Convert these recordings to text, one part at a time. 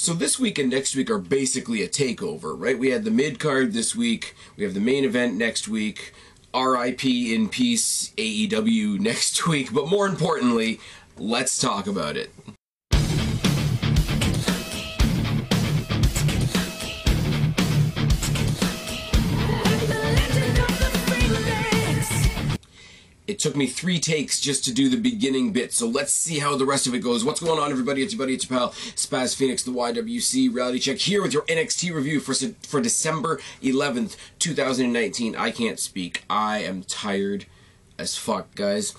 So this week and next week are basically a takeover, right? We had the mid-card this week, we have the main event next week, RIP in peace, AEW next week, but more importantly, let's talk about it. It took me 3 takes just to do the beginning bit, so let's see how the rest of it goes. What's going on, everybody? It's your buddy, it's your pal, Spaz Phoenix, the YWC Reality Check, here with your NXT review for December 11th, 2019. I can't speak. I am tired as fuck, guys.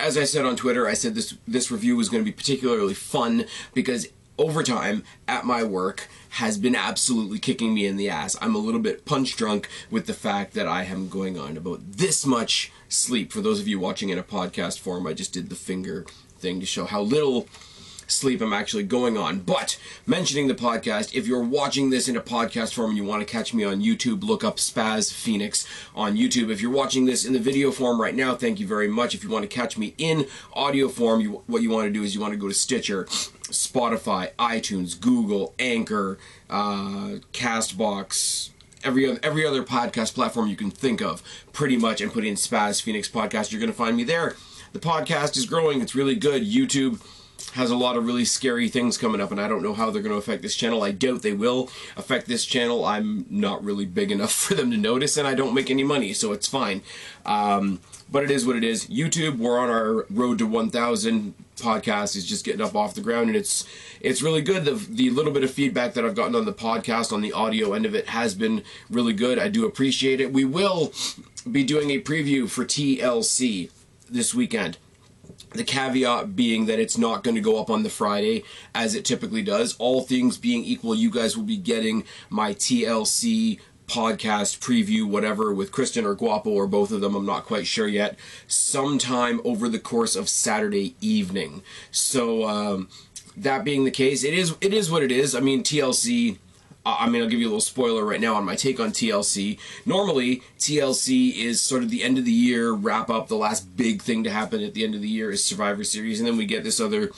As I said on Twitter, I said this review was going to be particularly fun because overtime at my work has been absolutely kicking me in the ass. I'm a little bit punch drunk with the fact that I am going on about this much sleep. For those of you watching in a podcast form, I just did the finger thing to show how little sleep I'm actually going on. But mentioning the podcast, if you're watching this in a podcast form and you want to catch me on YouTube, look up Spaz Phoenix on YouTube. If you're watching this in the video form right now, thank you very much. If you want to catch me in audio form, what you want to do is you want to go to Stitcher, Spotify, iTunes, Google, Anchor, Castbox, every other podcast platform you can think of, pretty much, and put in Spaz Phoenix Podcast. You're going to find me there. The podcast is growing. It's really good. YouTube has a lot of really scary things coming up, and I don't know how they're going to affect this channel. I doubt they will affect this channel. I'm not really big enough for them to notice, and I don't make any money, so it's fine. But it is what it is. YouTube, we're on our road to 1,000. Podcast is just getting up off the ground, and it's really good. The little bit of feedback that I've gotten on the podcast, on the audio end of it, has been really good. I do appreciate it. We will be doing a preview for TLC this weekend. The caveat being that it's not going to go up on the Friday as it typically does. All things being equal, you guys will be getting my TLC podcast preview, whatever, with Kristen or Guapo or both of them, I'm not quite sure yet, sometime over the course of Saturday evening. So that being the case, it is what it is. I mean, TLC, I'll give you a little spoiler right now on my take on TLC. Normally, TLC is sort of the end of the year wrap up. The last big thing to happen at the end of the year is Survivor Series, and then we get this other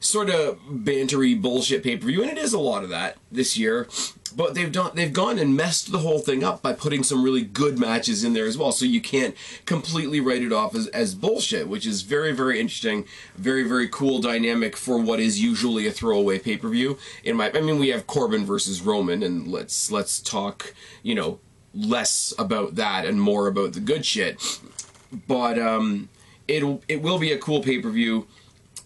sort of bantery bullshit pay-per-view, and it is a lot of that this year. But they've gone and messed the whole thing up by putting some really good matches in there as well, so you can't completely write it off as bullshit, which is very, very interesting, very, very cool dynamic for what is usually a throwaway pay-per-view. We have Corbin versus Roman, and let's talk, you know, less about that and more about the good shit. But it will be a cool pay-per-view.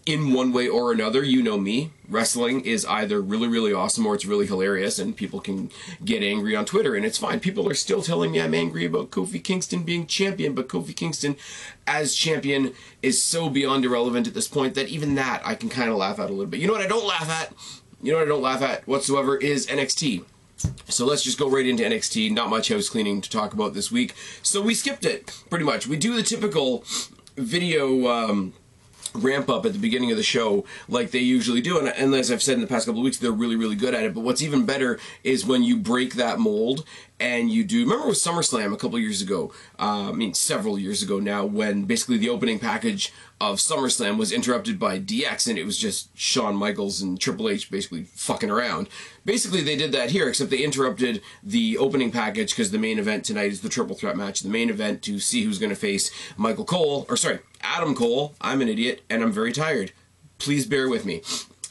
In one way or another, you know me, wrestling is either really, really awesome or it's really hilarious, and people can get angry on Twitter, and it's fine. People are still telling me I'm angry about Kofi Kingston being champion, but Kofi Kingston as champion is so beyond irrelevant at this point that even that I can kind of laugh at a little bit. You know what I don't laugh at? You know what I don't laugh at whatsoever is NXT. So let's just go right into NXT. Not much house cleaning to talk about this week, so we skipped it, pretty much. We do the typical video ramp up at the beginning of the show like they usually do, and as I've said in the past couple of weeks, they're really, really good at it. But what's even better is when you break that mold and you do, remember with SummerSlam a couple years ago, several years ago now, when basically the opening package of SummerSlam was interrupted by DX, and it was just Shawn Michaels and Triple H basically fucking around. Basically they did that here, except they interrupted the opening package because the main event tonight is the triple threat match, the main event to see who's going to face Adam Cole. I'm an idiot, and I'm very tired. Please bear with me.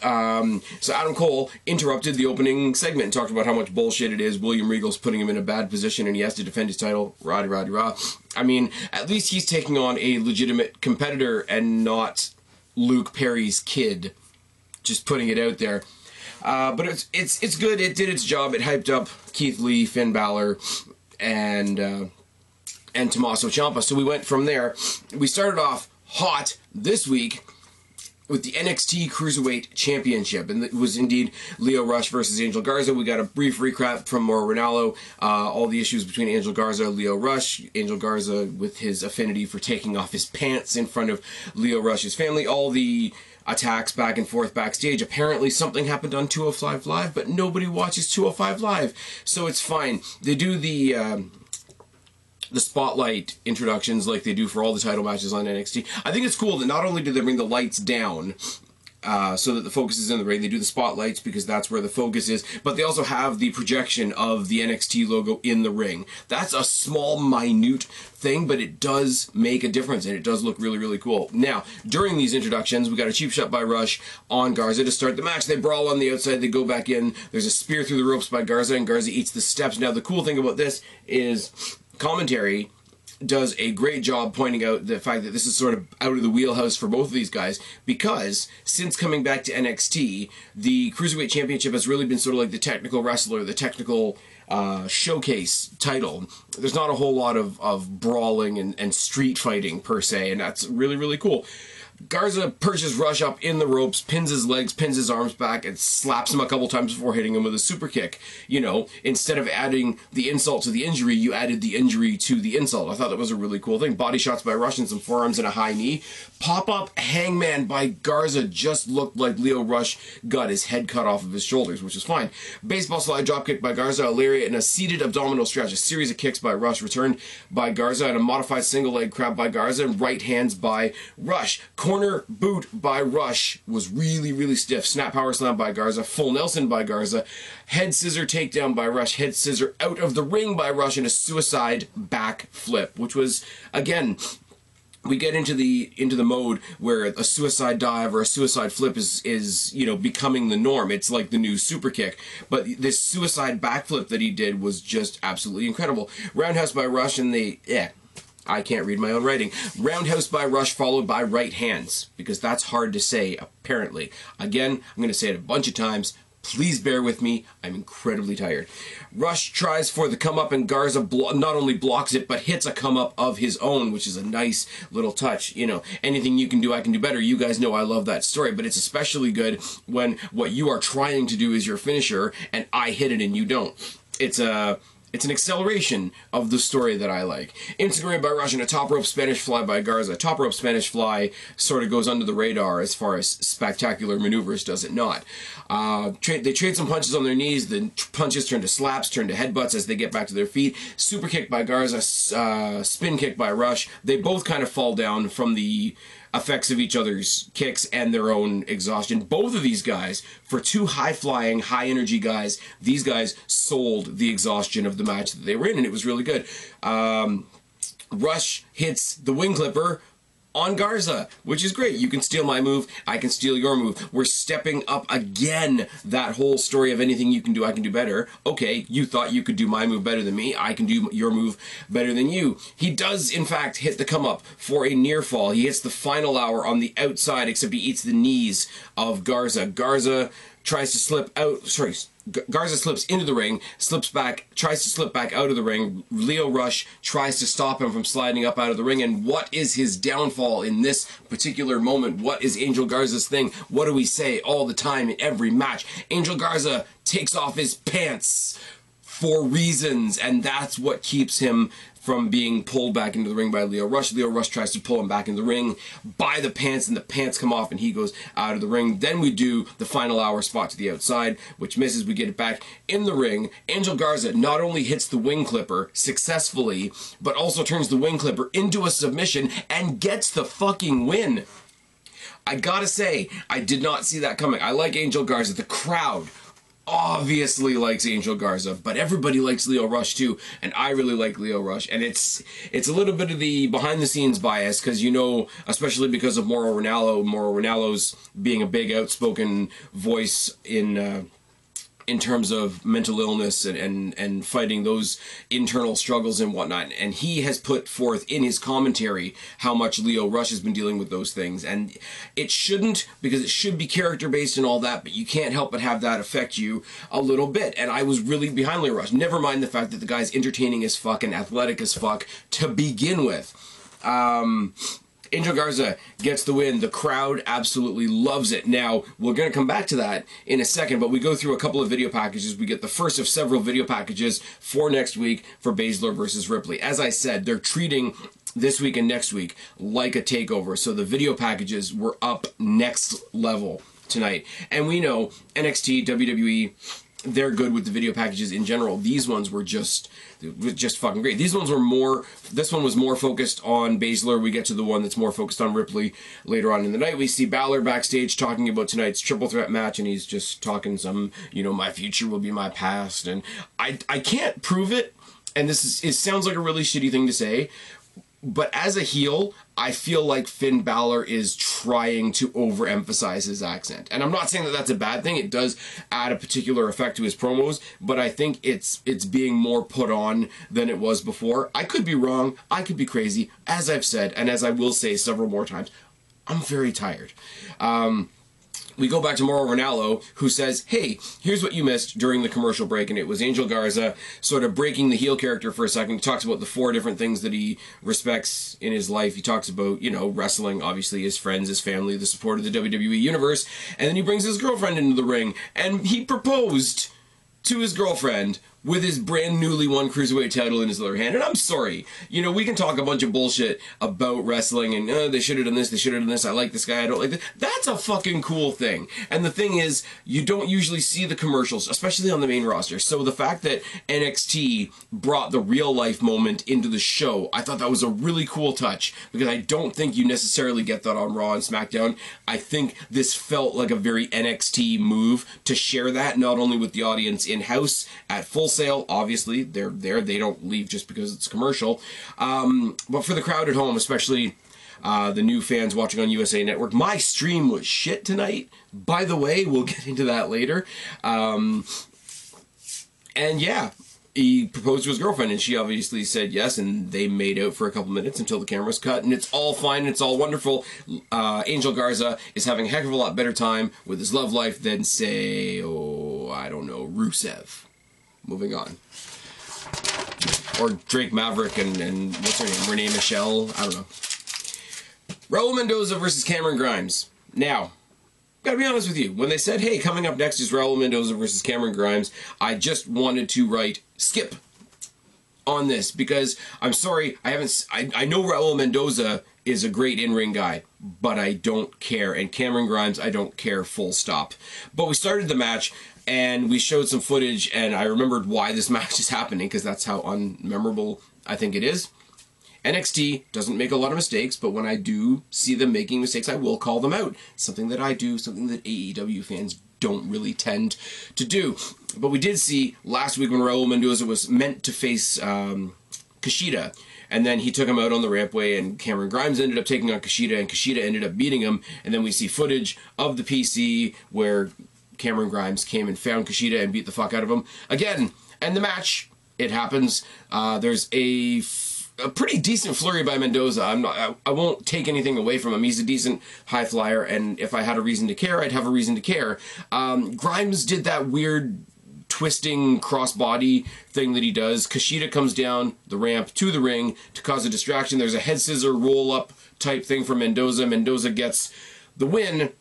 So Adam Cole interrupted the opening segment and talked about how much bullshit it is. William Regal's putting him in a bad position, and he has to defend his title. Roddy, roddy, rah. I mean, at least he's taking on a legitimate competitor and not Luke Perry's kid. Just putting it out there. But it's good. It did its job. It hyped up Keith Lee, Finn Balor, and Tommaso Ciampa. So we went from there. We started off hot this week with the NXT Cruiserweight Championship, and it was indeed Lio Rush versus Angel Garza. We got a brief recap from Mauro Ranallo, all the issues between Angel Garza and Lio Rush, Angel Garza with his affinity for taking off his pants in front of Lio Rush's family, all the attacks back and forth backstage. Apparently something happened on 205 Live, but nobody watches 205 Live, so it's fine. They do the spotlight introductions like they do for all the title matches on NXT. I think it's cool that not only do they bring the lights down so that the focus is in the ring. They do the spotlights because that's where the focus is, but they also have the projection of the NXT logo in the ring. That's a small, minute thing, but it does make a difference, and it does look really, really cool. Now, during these introductions, we got a cheap shot by Rush on Garza to start the match. They brawl on the outside, they go back in, there's a spear through the ropes by Garza, and Garza eats the steps. Now, the cool thing about this is commentary does a great job pointing out the fact that this is sort of out of the wheelhouse for both of these guys, because since coming back to NXT, the Cruiserweight Championship has really been sort of like the technical wrestler, the technical showcase title. There's not a whole lot of brawling and street fighting per se, and that's really, really cool. Garza perches Rush up in the ropes, pins his legs, pins his arms back, and slaps him a couple times before hitting him with a super kick. You know, instead of adding the insult to the injury, you added the injury to the insult. I thought that was a really cool thing. Body shots by Rush and some forearms and a high knee. Pop-up hangman by Garza just looked like Lio Rush got his head cut off of his shoulders, which is fine. Baseball slide dropkick by Garza, a lariat, and a seated abdominal stretch. A series of kicks by Rush, returned by Garza, and a modified single leg crab by Garza, and right hands by Rush. Corner boot by Rush was really, really stiff. Snap power slam by Garza. Full Nelson by Garza. Head scissor takedown by Rush. Head scissor out of the ring by Rush, and a suicide back flip, which was, again, we get into the mode where a suicide dive or a suicide flip is you know, becoming the norm. It's like the new super kick. But this suicide backflip that he did was just absolutely incredible. Roundhouse by Rush, and I can't read my own writing. Roundhouse by Rush, followed by right hands, because that's hard to say, apparently. Again, I'm going to say it a bunch of times. Please bear with me. I'm incredibly tired. Rush tries for the come-up, and Garza not only blocks it, but hits a come-up of his own, which is a nice little touch. You know, anything you can do, I can do better. You guys know I love that story, but it's especially good when what you are trying to do is your finisher, and I hit it and you don't. It's an acceleration of the story that I like. Instagram by Rush and a top rope Spanish fly by Garza. Top rope Spanish fly sort of goes under the radar as far as spectacular maneuvers, does it not? They trade some punches on their knees. The punches turn to slaps, turn to headbutts as they get back to their feet. Super kick by Garza, spin kick by Rush. They both kind of fall down from the effects of each other's kicks and their own exhaustion. Both of these guys, for two high-flying, high-energy guys, these guys sold the exhaustion of the match that they were in, and it was really good. Rush hits the wing clipper on Garza, which is great. You can steal my move, I can steal your move. We're stepping up again that whole story of anything you can do, I can do better. Okay, you thought you could do my move better than me, I can do your move better than you. He does, in fact, hit the come-up for a near fall. He hits the final hour on the outside, except he eats the knees of Garza. Garza tries to slip out, sorry, Garza slips into the ring, slips back, tries to slip back out of the ring. Lio Rush tries to stop him from sliding up out of the ring. And what is his downfall in this particular moment? What is Angel Garza's thing? What do we say all the time in every match? Angel Garza takes off his pants for reasons, and that's what keeps him from being pulled back into the ring by Lio Rush. Lio Rush tries to pull him back in the ring by the pants, and the pants come off, and he goes out of the ring. Then we do the final hour spot to the outside, which misses. We get it back in the ring. Angel Garza not only hits the wing clipper successfully, but also turns the wing clipper into a submission and gets the fucking win. I gotta say, I did not see that coming. I like Angel Garza. The crowd obviously likes Angel Garza, but everybody likes Lio Rush too, and I really like Lio Rush, and it's a little bit of the behind-the-scenes bias, because, you know, especially because of Mauro Ranallo, Mauro Ranallo's being a big outspoken voice in terms of mental illness and fighting those internal struggles and whatnot, and he has put forth in his commentary how much Lio Rush has been dealing with those things, and it shouldn't, because it should be character based and all that, but you can't help but have that affect you a little bit, and I was really behind Lio Rush, never mind the fact that the guy's entertaining as fuck and athletic as fuck to begin with. Angel Garza gets the win. The crowd absolutely loves it. Now, we're going to come back to that in a second, but we go through a couple of video packages. We get the first of several video packages for next week for Baszler versus Ripley. As I said, they're treating this week and next week like a takeover, so the video packages were up next level tonight. And we know NXT, WWE, they're good with the video packages in general. These ones were just fucking great. These ones were more, this one was more focused on Baszler. We get to the one that's more focused on Ripley later on in the night. We see Balor backstage talking about tonight's triple threat match, and he's just talking some, you know, my future will be my past, and I can't prove it, and this is, it sounds like a really shitty thing to say, but as a heel, I feel like Finn Balor is trying to overemphasize his accent. And I'm not saying that that's a bad thing. It does add a particular effect to his promos, but I think it's being more put on than it was before. I could be wrong. I could be crazy. As I've said, and as I will say several more times, I'm very tired. We go back to Mauro Ranallo, who says, hey, here's what you missed during the commercial break, and it was Angel Garza sort of breaking the heel character for a second. He talks about the 4 different things that he respects in his life. He talks about, you know, wrestling, obviously, his friends, his family, the support of the WWE Universe, and then he brings his girlfriend into the ring, and he proposed to his girlfriend with his brand newly won Cruiserweight title in his other hand. And I'm sorry, you know, we can talk a bunch of bullshit about wrestling and they should have done this, they should have done this, I like this guy, I don't like this. That's a fucking cool thing. And the thing is, you don't usually see the commercials, especially on the main roster. So the fact that NXT brought the real life moment into the show, I thought that was a really cool touch, because I don't think you necessarily get that on Raw and SmackDown. I think this felt like a very NXT move to share that, not only with the audience in-house at Full Sale, obviously they're there, they don't leave just because it's commercial, but for the crowd at home, especially the new fans watching on USA Network. My stream was shit tonight, by the way, we'll get into that later. And yeah, he proposed to his girlfriend and she obviously said yes, and they made out for a couple minutes until the cameras cut, and it's all fine and it's all wonderful. Angel Garza is having a heck of a lot better time with his love life than, say, oh, I don't know, Rusev. Moving on. Or Drake Maverick and what's her name? Renee Michelle? I don't know. Raúl Mendoza versus Cameron Grimes. Now, gotta be honest with you. When they said, hey, coming up next is Raúl Mendoza versus Cameron Grimes, I just wanted to write skip on this, because I'm sorry, I know Raúl Mendoza is a great in-ring guy, but I don't care. And Cameron Grimes, I don't care, full stop. But we started the match, and we showed some footage, and I remembered why this match is happening, because that's how unmemorable I think it is. NXT doesn't make a lot of mistakes, but when I do see them making mistakes, I will call them out. Something that I do, something that AEW fans don't really tend to do. But we did see last week when Raúl Mendoza was meant to face Kushida, and then he took him out on the rampway, and Cameron Grimes ended up taking on Kushida, and Kushida ended up beating him, and then we see footage of the PC where Cameron Grimes came and found Kushida and beat the fuck out of him. Again, and the match, it happens. There's a pretty decent flurry by Mendoza. I won't take anything away from him. He's a decent high flyer, and if I had a reason to care, I'd have a reason to care. Grimes did that weird twisting crossbody thing that he does. Kushida comes down the ramp to the ring to cause a distraction. There's a head scissor roll-up type thing for Mendoza. Mendoza gets the win,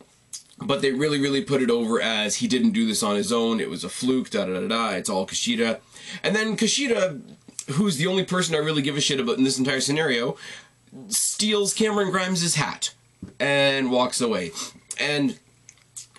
but they really, really put it over as he didn't do this on his own. It was a fluke, da-da-da-da, it's all Kushida. And then Kushida, who's the only person I really give a shit about in this entire scenario, steals Cameron Grimes' hat and walks away. And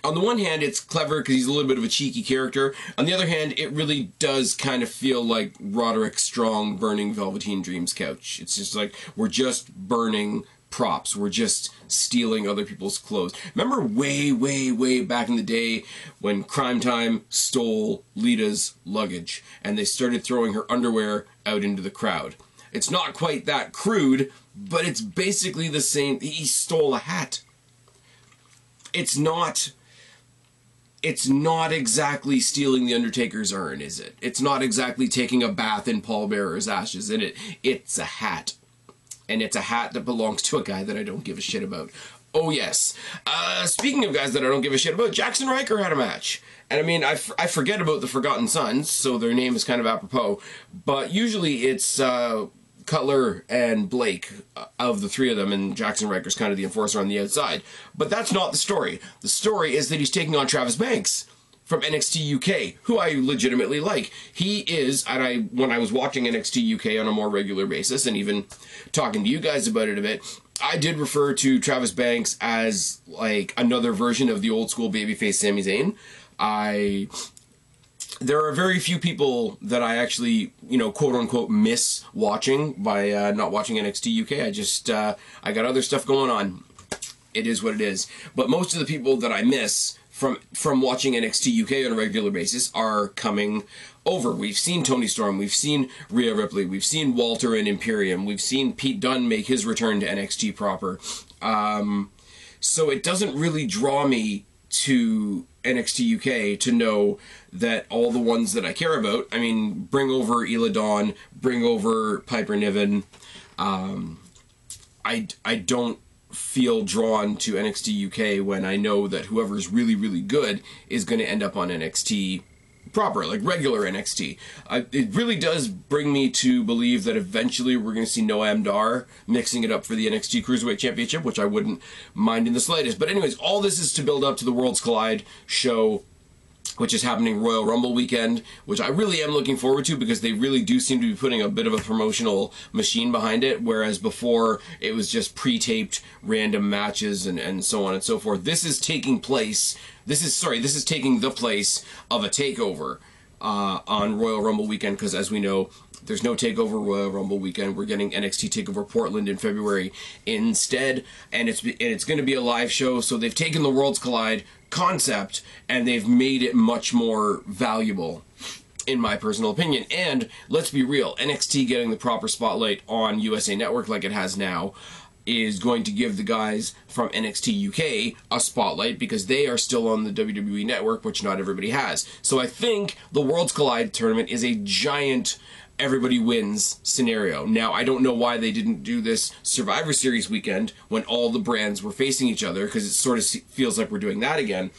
on the one hand, it's clever because he's a little bit of a cheeky character. On the other hand, it really does kind of feel like Roderick Strong burning Velveteen Dream's couch. It's just like, we're just burning props, we're just stealing other people's clothes. Remember way back in the day when Crime Time stole Lita's luggage and they started throwing her underwear out into the crowd? It's not quite that crude, but it's basically the same. He stole a hat. It's not exactly stealing the Undertaker's urn, is it? It's not exactly taking a bath in Paul Bearer's ashes, in it? It's a hat. And it's a hat that belongs to a guy that I don't give a shit about. Oh, yes. Speaking of guys that I don't give a shit about, Jackson Riker had a match. And, I mean, I forget about the Forgotten Sons, so their name is kind of apropos. But usually it's Cutler and Blake of the three of them, and Jackson Riker's kind of the enforcer on the outside. But that's not the story. The story is that he's taking on Travis Banks from NXT UK, who I legitimately like. He is, and when I was watching NXT UK on a more regular basis, and even talking to you guys about it a bit, I did refer to Travis Banks as, like, another version of the old-school babyface Sami Zayn. I there are very few people that I actually, you know, quote unquote miss watching by not watching NXT UK. I just, I got other stuff going on. It is what it is. But most of the people that I miss from watching NXT UK on a regular basis are coming over. We've seen Toni Storm, we've seen Rhea Ripley, we've seen Walter in Imperium, we've seen Pete Dunne make his return to NXT proper. So it doesn't really draw me to NXT UK to know that all the ones that I care about, I mean, bring over Ila Dawn, bring over Piper Niven. I don't feel drawn to NXT UK when I know that whoever's really, really good is going to end up on NXT proper, like regular NXT. It really does bring me to believe that eventually we're going to see Noam Dar mixing it up for the NXT Cruiserweight Championship, which I wouldn't mind in the slightest. But anyways, all this is to build up to the Worlds Collide show, which is happening Royal Rumble weekend, which I really am looking forward to because they really do seem to be putting a bit of a promotional machine behind it, whereas before it was just pre-taped random matches and so on and so forth. This is taking place, this is taking the place of a takeover on Royal Rumble weekend, because as we know, there's no TakeOver Royal Rumble weekend. We're getting NXT TakeOver Portland in February instead, and it's going to be a live show, so they've taken the Worlds Collide concept and they've made it much more valuable, in my personal opinion. And let's be real, NXT getting the proper spotlight on USA Network like it has now is going to give the guys from NXT UK a spotlight because they are still on the WWE Network, which not everybody has. So I think the Worlds Collide tournament is a giant everybody wins scenario. Now, I don't know why they didn't do this Survivor Series weekend when all the brands were facing each other, because it sort of feels like we're doing that again.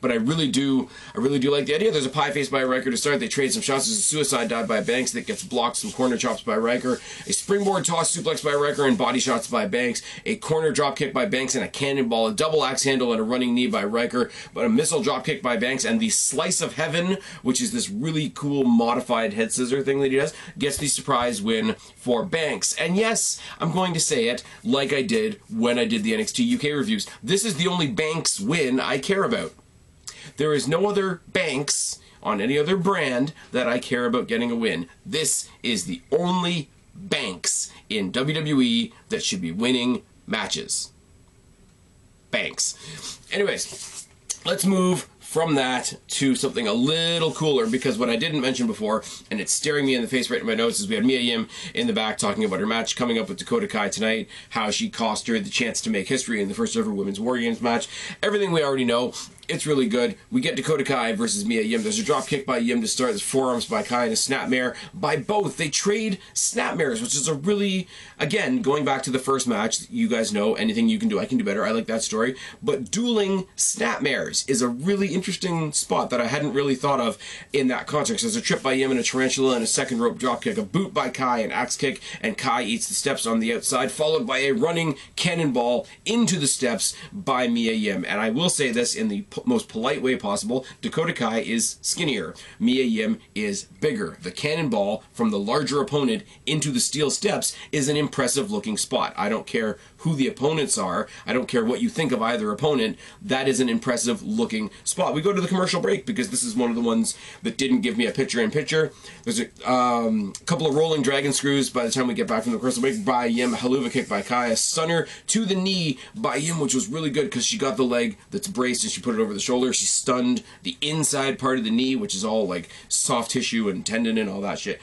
But I really do like the idea. There's a pie face by Riker to start. They trade some shots. There's a suicide dive by Banks that gets blocked. Some corner chops by Riker. A springboard toss suplex by Riker and body shots by Banks. A corner drop kick by Banks and a cannonball. A double axe handle and a running knee by Riker. But a missile drop kick by Banks and the slice of heaven, which is this really cool modified head scissor thing that he does, gets the surprise win for Banks. And yes, I'm going to say it like I did when I did the NXT UK reviews. This is the only Banks win I care about. There is no other Banks on any other brand that I care about getting a win. This is the only Banks in WWE that should be winning matches. Banks. Anyways, let's move from that to something a little cooler, because what I didn't mention before, and it's staring me in the face right in my nose, is we had Mia Yim in the back talking about her match coming up with Dakota Kai tonight, how she cost her the chance to make history in the first ever Women's War Games match. Everything we already know, it's really good. We get Dakota Kai versus Mia Yim. There's a drop kick by Yim to start, there's forearms by Kai and a snapmare by both. They trade snapmares, which is a really, again, going back to the first match, you guys know, anything you can do, I can do better. I like that story. But dueling snapmares is a really interesting spot that I hadn't really thought of in that context. There's a trip by Yim and a tarantula and a second rope drop kick, a boot by Kai, an axe kick, and Kai eats the steps on the outside, followed by a running cannonball into the steps by Mia Yim. And I will say this in the most polite way possible, Dakota Kai is skinnier. Mia Yim is bigger. The cannonball from the larger opponent into the steel steps is an impressive looking spot. I don't care who the opponents are. I don't care what you think of either opponent. That is an impressive looking spot. We go to the commercial break because this is one of the ones that didn't give me a picture-in-picture. There's a couple of rolling dragon screws by the time we get back from the commercial break by Yim, a haluva kick by Kai, a stunner to the knee by Yim, which was really good because she got the leg that's braced and she put it over the shoulder. She stunned the inside part of the knee, which is all like soft tissue and tendon and all that shit.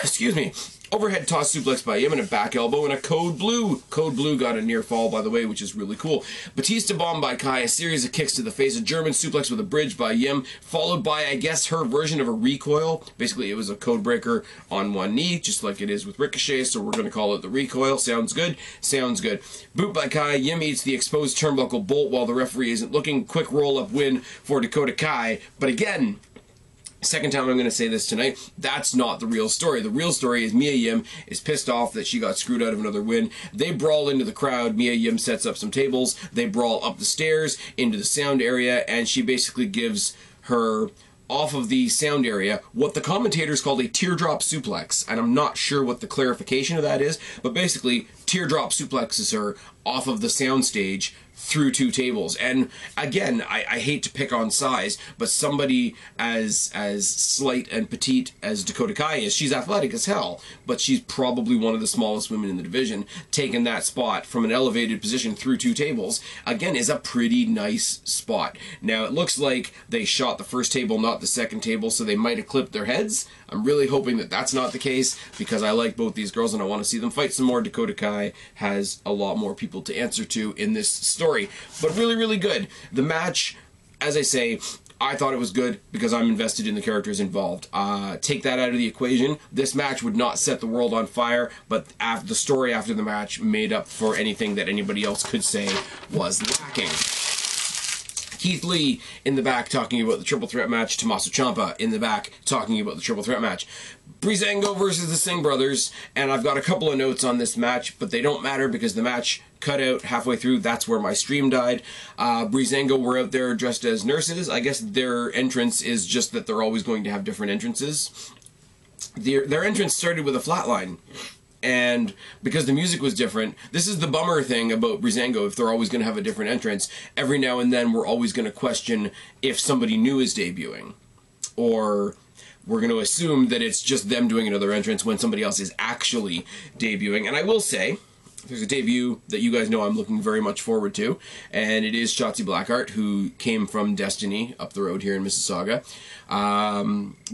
Excuse me. Overhead toss suplex by Yim and a back elbow and a code blue. Code blue got a near fall, by the way, which is really cool. Batista bomb by Kai, a series of kicks to the face, a German suplex with a bridge by Yim, followed by, I guess, her version of a recoil. Basically, it was a code breaker on one knee, just like it is with Ricochet, so we're going to call it the recoil. Sounds good? Sounds good. Boot by Kai. Yim eats the exposed turnbuckle bolt while the referee isn't looking. Quick roll-up win for Dakota Kai. But again, second time I'm going to say this tonight, that's not the real story. The real story is Mia Yim is pissed off that she got screwed out of another win. They brawl into the crowd. Mia Yim sets up some tables. They brawl up the stairs into the sound area, and she basically gives her off of the sound area what the commentators called a teardrop suplex. And I'm not sure what the clarification of that is, but basically teardrop suplexes her off of the soundstage through two tables. And again, I hate to pick on size, but somebody as slight and petite as Dakota Kai is, she's athletic as hell, but she's probably one of the smallest women in the division. Taking that spot from an elevated position through two tables, again, is a pretty nice spot. Now, it looks like they shot the first table, not the second table, so they might have clipped their heads. I'm really hoping that that's not the case, because I like both these girls and I want to see them fight some more. Dakota Kai has a lot more people to answer to in this story, but really, really good. The match, as I say, I thought it was good because I'm invested in the characters involved. Take that out of the equation, this match would not set the world on fire, but after the story after the match made up for anything that anybody else could say was lacking. Keith Lee in the back talking about the triple threat match. Tommaso Ciampa in the back talking about the triple threat match. Breezango versus the Singh Brothers, and I've got a couple of notes on this match, but they don't matter because the match cut out halfway through. That's where my stream died. Breezango were out there dressed as nurses. I guess their entrance is just that they're always going to have different entrances. Their entrance started with a flatline. And because the music was different, this is the bummer thing about Breezango, if they're always going to have a different entrance, every now and then we're always going to question if somebody new is debuting. Or we're going to assume that it's just them doing another entrance when somebody else is actually debuting. And I will say, there's a debut that you guys know I'm looking very much forward to, and it is Shotzi Blackheart, who came from Destiny up the road here in Mississauga.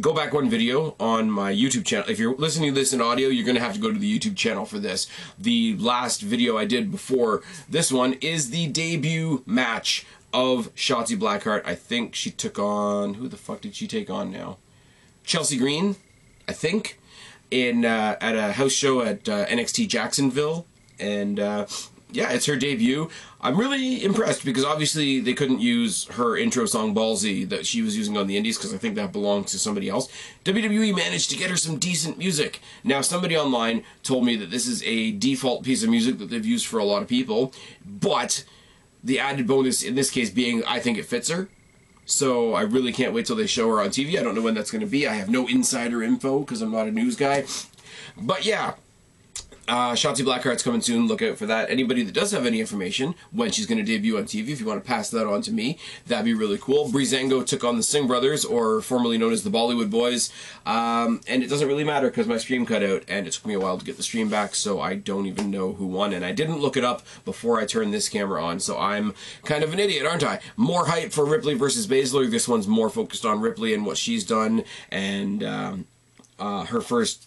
Go back one video on my YouTube channel. If you're listening to this in audio, you're going to have to go to the YouTube channel for this. The last video I did before this one is the debut match of Shotzi Blackheart. I think she took on... who the fuck did she take on now? Chelsea Green, I think, in at a house show at NXT Jacksonville. And yeah, it's her debut. I'm really impressed because obviously they couldn't use her intro song Ballsy that she was using on the indies because I think that belongs to somebody else. WWE managed to get her some decent music. Now, somebody online told me that this is a default piece of music that they've used for a lot of people, but the added bonus in this case being I think it fits her. So I really can't wait till they show her on TV. I don't know when that's going to be. I have no insider info because I'm not a news guy. But yeah. Shotzi Blackheart's coming soon, look out for that. Anybody that does have any information when she's going to debut on TV, if you want to pass that on to me, that'd be really cool. Breezango took on the Singh Brothers, or formerly known as the Bollywood Boys, and it doesn't really matter because my stream cut out and it took me a while to get the stream back, so I don't even know who won, and I didn't look it up before I turned this camera on, so I'm kind of an idiot, aren't I? More hype for Ripley versus Baszler. This one's more focused on Ripley and what she's done, and her first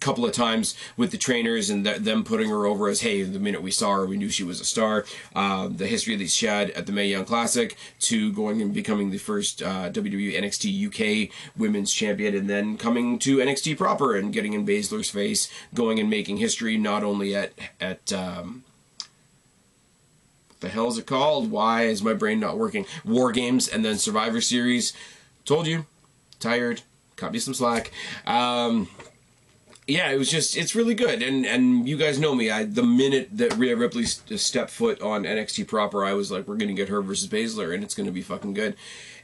couple of times with the trainers and them putting her over as, hey, the minute we saw her, we knew she was a star. The history that she had at the Mae Young Classic, to going and becoming the first WWE NXT UK Women's Champion, and then coming to NXT proper and getting in Baszler's face, going and making history not only at what the hell is it called? Why is my brain not working? War Games, and then Survivor Series. Told you. Tired. Cut me some slack. Yeah, it was just, it's really good, and you guys know me, the minute that Rhea Ripley stepped foot on NXT proper, I was like, we're gonna get her versus Baszler, and it's gonna be fucking good.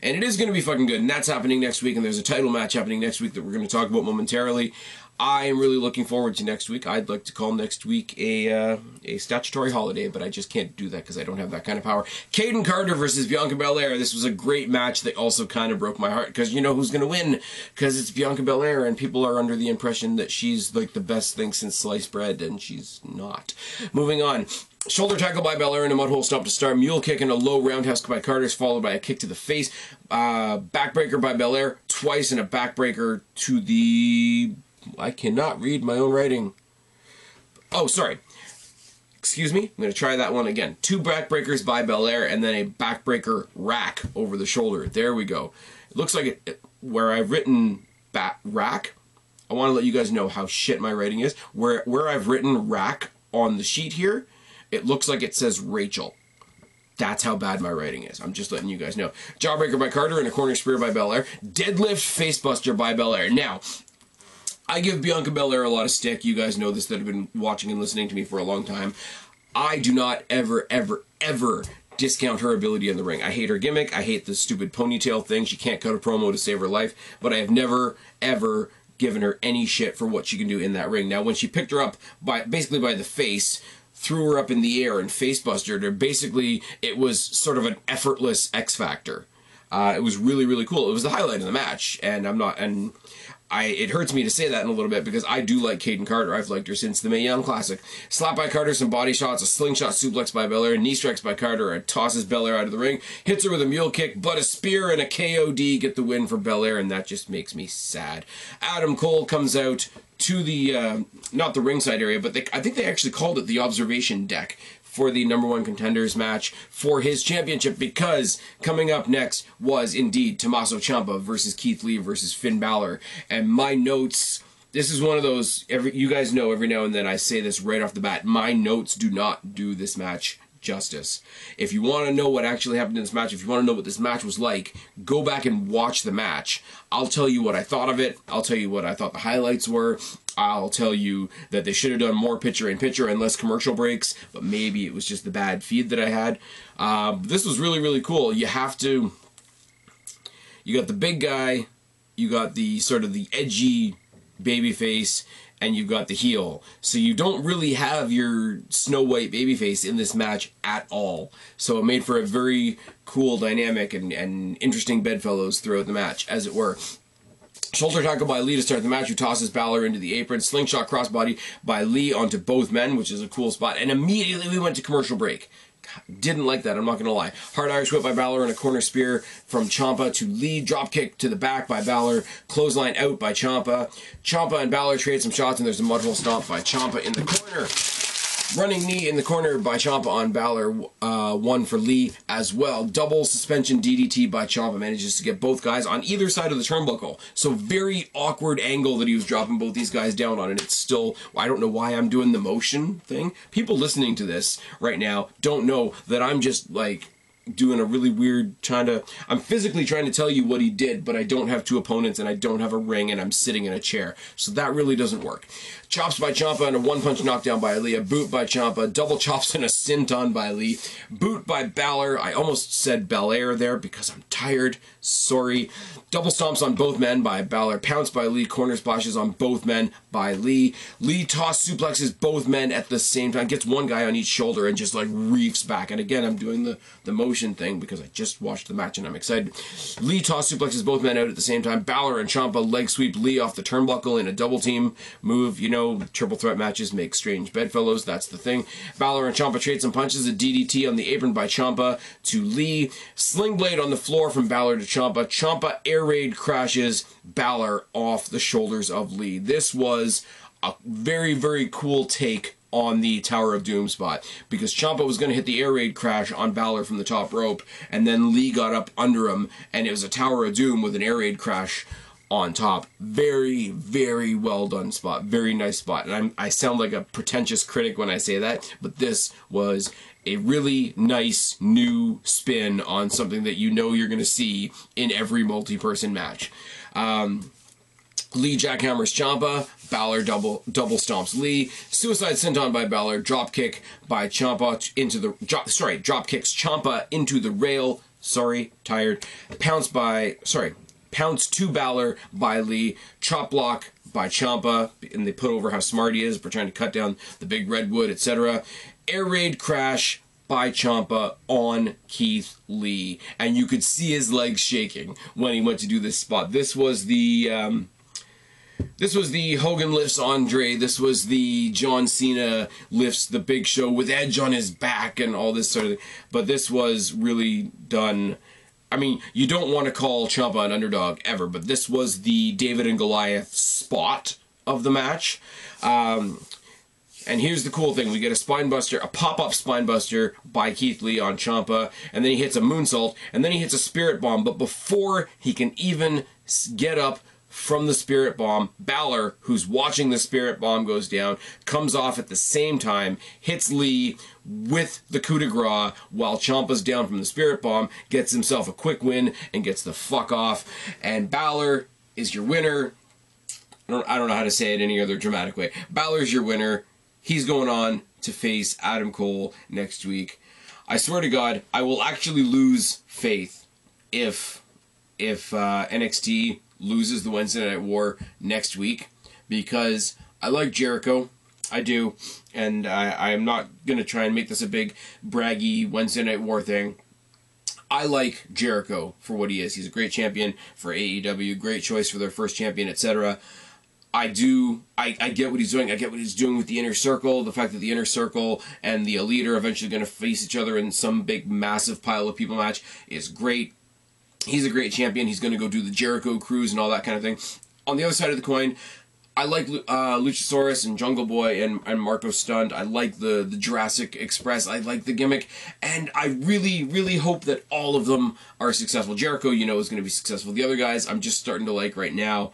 And it is gonna be fucking good, and that's happening next week, and there's a title match happening next week that we're gonna talk about momentarily. I am really looking forward to next week. I'd like to call next week a statutory holiday, but I just can't do that because I don't have that kind of power. Kaden Carter versus Bianca Belair. This was a great match that also kind of broke my heart because you know who's going to win, because it's Bianca Belair, and people are under the impression that she's like the best thing since sliced bread, and she's not. Moving on. Shoulder tackle by Belair and a mud hole stomp to Star. Mule kick and a low roundhouse by Carter, followed by a kick to the face. Backbreaker by Belair twice, and a backbreaker to the... I cannot read my own writing. Oh, sorry. Excuse me. I'm going to try that one again. Two backbreakers by Belair and then a backbreaker rack over the shoulder. There we go. It looks like it, where I've written rack, I want to let you guys know how shit my writing is. Where I've written rack on the sheet here, it looks like it says Rachel. That's how bad my writing is. I'm just letting you guys know. Jawbreaker by Carter and a corner spear by Belair. Deadlift facebuster by Belair. Now... I give Bianca Belair a lot of stick. You guys know this that have been watching and listening to me for a long time. I do not ever, ever, ever discount her ability in the ring. I hate her gimmick. I hate the stupid ponytail thing. She can't cut a promo to save her life. But I have never, ever given her any shit for what she can do in that ring. Now, when she picked her up basically by the face, threw her up in the air and face-bustered her, basically it was sort of an effortless X Factor. It was really, really cool. It was the highlight of the match, and it hurts me to say that in a little bit because I do like Kaden Carter. I've liked her since the Mae Young Classic. Slap by Carter, some body shots, a slingshot suplex by Belair, knee strikes by Carter, and tosses Belair out of the ring, hits her with a mule kick, but a spear and a KOD get the win for Belair, and that just makes me sad. Adam Cole comes out to the, not the ringside area, but I think they actually called it the observation deck for the #1 contenders match for his championship, because coming up next was indeed Tommaso Ciampa versus Keith Lee versus Finn Balor. And my notes, this is one of those, you guys know every now and then I say this right off the bat, my notes do not do this match justice. If you want to know what actually happened in this match, if you want to know what this match was like, go back and watch the match. I'll tell you what I thought of it, I'll tell you what I thought the highlights were, I'll tell you that they should have done more picture-in-picture and less commercial breaks, but maybe it was just the bad feed that I had. This was really, really cool. You got the big guy, you got the sort of the edgy baby face, and you've got the heel. So you don't really have your Snow White babyface in this match at all. So it made for a very cool dynamic and interesting bedfellows throughout the match, as it were. Shoulder tackle by Lee to start the match, who tosses Balor into the apron. Slingshot crossbody by Lee onto both men, which is a cool spot. And immediately we went to commercial break. Didn't like that, I'm not going to lie. Hard Irish whip by Balor and a corner spear from Ciampa to Lee. Drop kick to the back by Balor. Clothesline out by Ciampa. Ciampa and Balor trade some shots, and there's a mudhole stomp by Ciampa in the corner. Running knee in the corner by Ciampa on Balor, one for Lee as well. Double suspension DDT by Ciampa, manages to get both guys on either side of the turnbuckle. So very awkward angle that he was dropping both these guys down on, and it's still, I don't know why I'm doing the motion thing. People listening to this right now don't know that I'm just like doing a really weird, I'm physically trying to tell you what he did, but I don't have two opponents and I don't have a ring and I'm sitting in a chair. So that really doesn't work. Chops by Ciampa and a one-punch knockdown by Lee, a boot by Ciampa, double chops and a senton by Lee, boot by Balor, I almost said Belair there because I'm tired, sorry. Double stomps on both men by Balor, pounce by Lee, corner splashes on both men by Lee. Lee toss suplexes both men at the same time, gets one guy on each shoulder and just like reefs back. And again, I'm doing the motion thing because I just watched the match and I'm excited. Lee toss suplexes both men out at the same time. Balor and Ciampa leg sweep Lee off the turnbuckle in a double team move. You know, triple threat matches make strange bedfellows. That's the thing. Balor and Ciampa trade some punches. A DDT on the apron by Ciampa to Lee. Sling blade on the floor from Balor to Ciampa. Ciampa air raid crashes Balor off the shoulders of Lee. This was a very, very cool take on the Tower of Doom spot, because Ciampa was going to hit the air raid crash on Balor from the top rope, and then Lee got up under him, and it was a Tower of Doom with an air raid crash on top. Very, very well done spot. Very nice spot. And I sound like a pretentious critic when I say that, but this was a really nice new spin on something that you know you're going to see in every multi-person match. Lee jackhammers Ciampa, Balor double stomps Lee, suicide senton by Balor, drop kick by Ciampa into the drop kicks Ciampa into the rail. Sorry, tired. Pounce to Balor by Lee, chop block by Ciampa, and they put over how smart he is for trying to cut down the big redwood, etc. Air raid crash by Ciampa on Keith Lee, and you could see his legs shaking when he went to do this spot. This was the this was the Hogan lifts Andre, this was the John Cena lifts the Big Show with Edge on his back and all this sort of thing. But this was really done. I mean, you don't want to call Ciampa an underdog ever, but this was the David and Goliath spot of the match. And here's the cool thing. We get a spine buster, a pop-up spine buster by Keith Lee on Ciampa, and then he hits a moonsault, and then he hits a spirit bomb. But before he can even get up from the spirit bomb, Balor, who's watching the spirit bomb goes down, comes off at the same time, hits Lee with the coup de grace while Ciampa's down from the spirit bomb, gets himself a quick win, and gets the fuck off. And Balor is your winner. I don't know how to say it any other dramatic way. Balor's your winner. He's going on to face Adam Cole next week. I swear to God, I will actually lose faith if NXT loses the Wednesday Night War next week, because I like Jericho. I do, and I'm not going to try and make this a big braggy Wednesday Night War thing. I like Jericho for what he is. He's a great champion for AEW, great choice for their first champion, etc. I get what he's doing. I get what he's doing with the Inner Circle, the fact that the Inner Circle and the Elite are eventually going to face each other in some big, massive pile of people match is great. He's a great champion. He's going to go do the Jericho Cruise and all that kind of thing. On the other side of the coin, I like Luchasaurus and Jungle Boy and Marco Stunt. I like the Jurassic Express. I like the gimmick. And I really, really hope that all of them are successful. Jericho, you know, is going to be successful. The other guys, I'm just starting to like right now.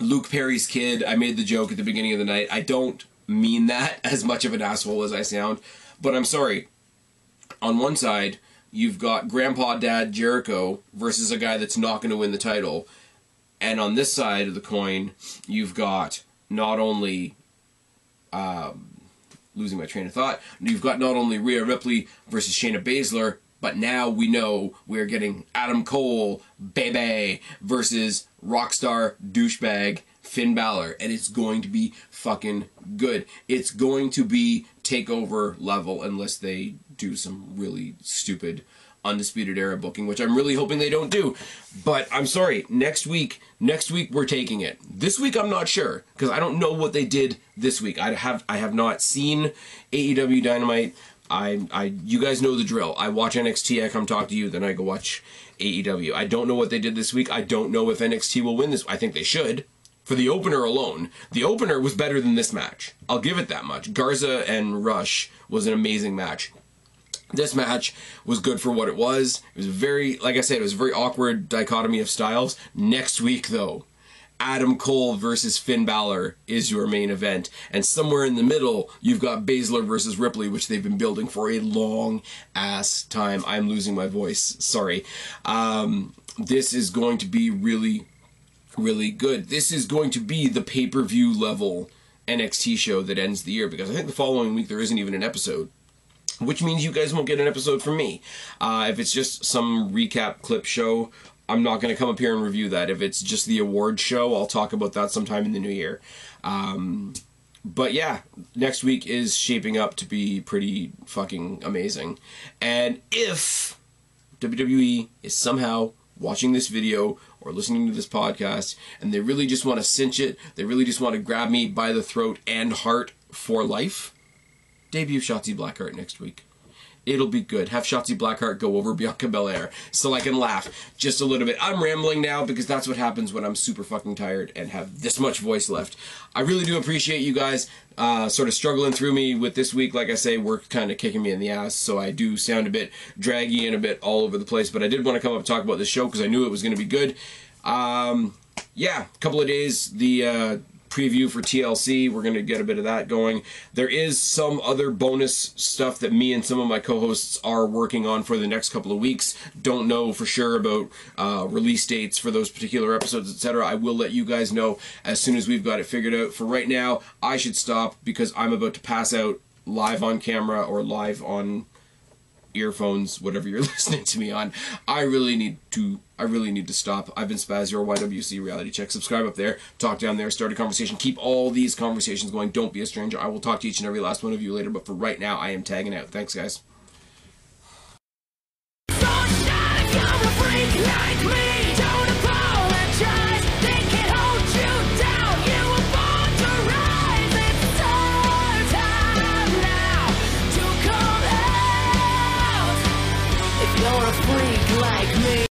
Luke Perry's kid, I made the joke at the beginning of the night. I don't mean that, as much of an asshole as I sound. But I'm sorry. On one side, you've got Grandpa Dad Jericho versus a guy that's not going to win the title. And on this side of the coin, you've got not only, losing my train of thought, you've got not only Rhea Ripley versus Shayna Baszler, but now we know we're getting Adam Cole, baby, versus rockstar douchebag Finn Balor. And it's going to be fucking good. It's going to be takeover level unless they do some really stupid Undisputed Era booking, which I'm really hoping they don't do. But I'm sorry, next week we're taking it. This week I'm not sure, because I don't know what they did this week. I have not seen AEW Dynamite. I you guys know the drill. I watch NXT, I come talk to you, then I go watch AEW. I don't know what they did this week. I don't know if NXT will win this. I think they should. For the opener alone, the opener was better than this match. I'll give it that much. Garza and Rush was an amazing match. This match was good for what it was. It was very, like I said, it was a very awkward dichotomy of styles. Next week, though, Adam Cole versus Finn Balor is your main event. And somewhere in the middle, you've got Baszler versus Ripley, which they've been building for a long-ass time. I'm losing my voice. Sorry. This is going to be really, really good. This is going to be the pay-per-view level NXT show that ends the year, because I think the following week there isn't even an episode, which means you guys won't get an episode from me. If it's just some recap clip show, I'm not going to come up here and review that. If it's just the award show, I'll talk about that sometime in the new year. But yeah, next week is shaping up to be pretty fucking amazing. And if WWE is somehow watching this video or listening to this podcast, and they really just want to cinch it, they really just want to grab me by the throat and heart for life, debut Shotzi Blackheart next week. It'll be good. Have Shotzi Blackheart go over Bianca Belair so I can laugh just a little bit. I'm rambling now because that's what happens when I'm super fucking tired and have this much voice left. I really do appreciate you guys sort of struggling through me with this week. Like I say, work kind of kicking me in the ass, so I do sound a bit draggy and a bit all over the place, but I did want to come up and talk about this show because I knew it was going to be good. Yeah, a couple of days, the preview for TLC. We're going to get a bit of that going. There is some other bonus stuff that me and some of my co-hosts are working on for the next couple of weeks. Don't know for sure about release dates for those particular episodes, etc. I will let you guys know as soon as we've got it figured out. For right now, I should stop because I'm about to pass out live on camera or live on earphones, whatever you're listening to me on. I really need to stop. I've been Spaz, your YWC Reality Check. Subscribe up there, talk down there, start a conversation, keep all these conversations going. Don't be a stranger. I will talk to each and every last one of you later, but for right now, I am tagging out. Thanks, guys.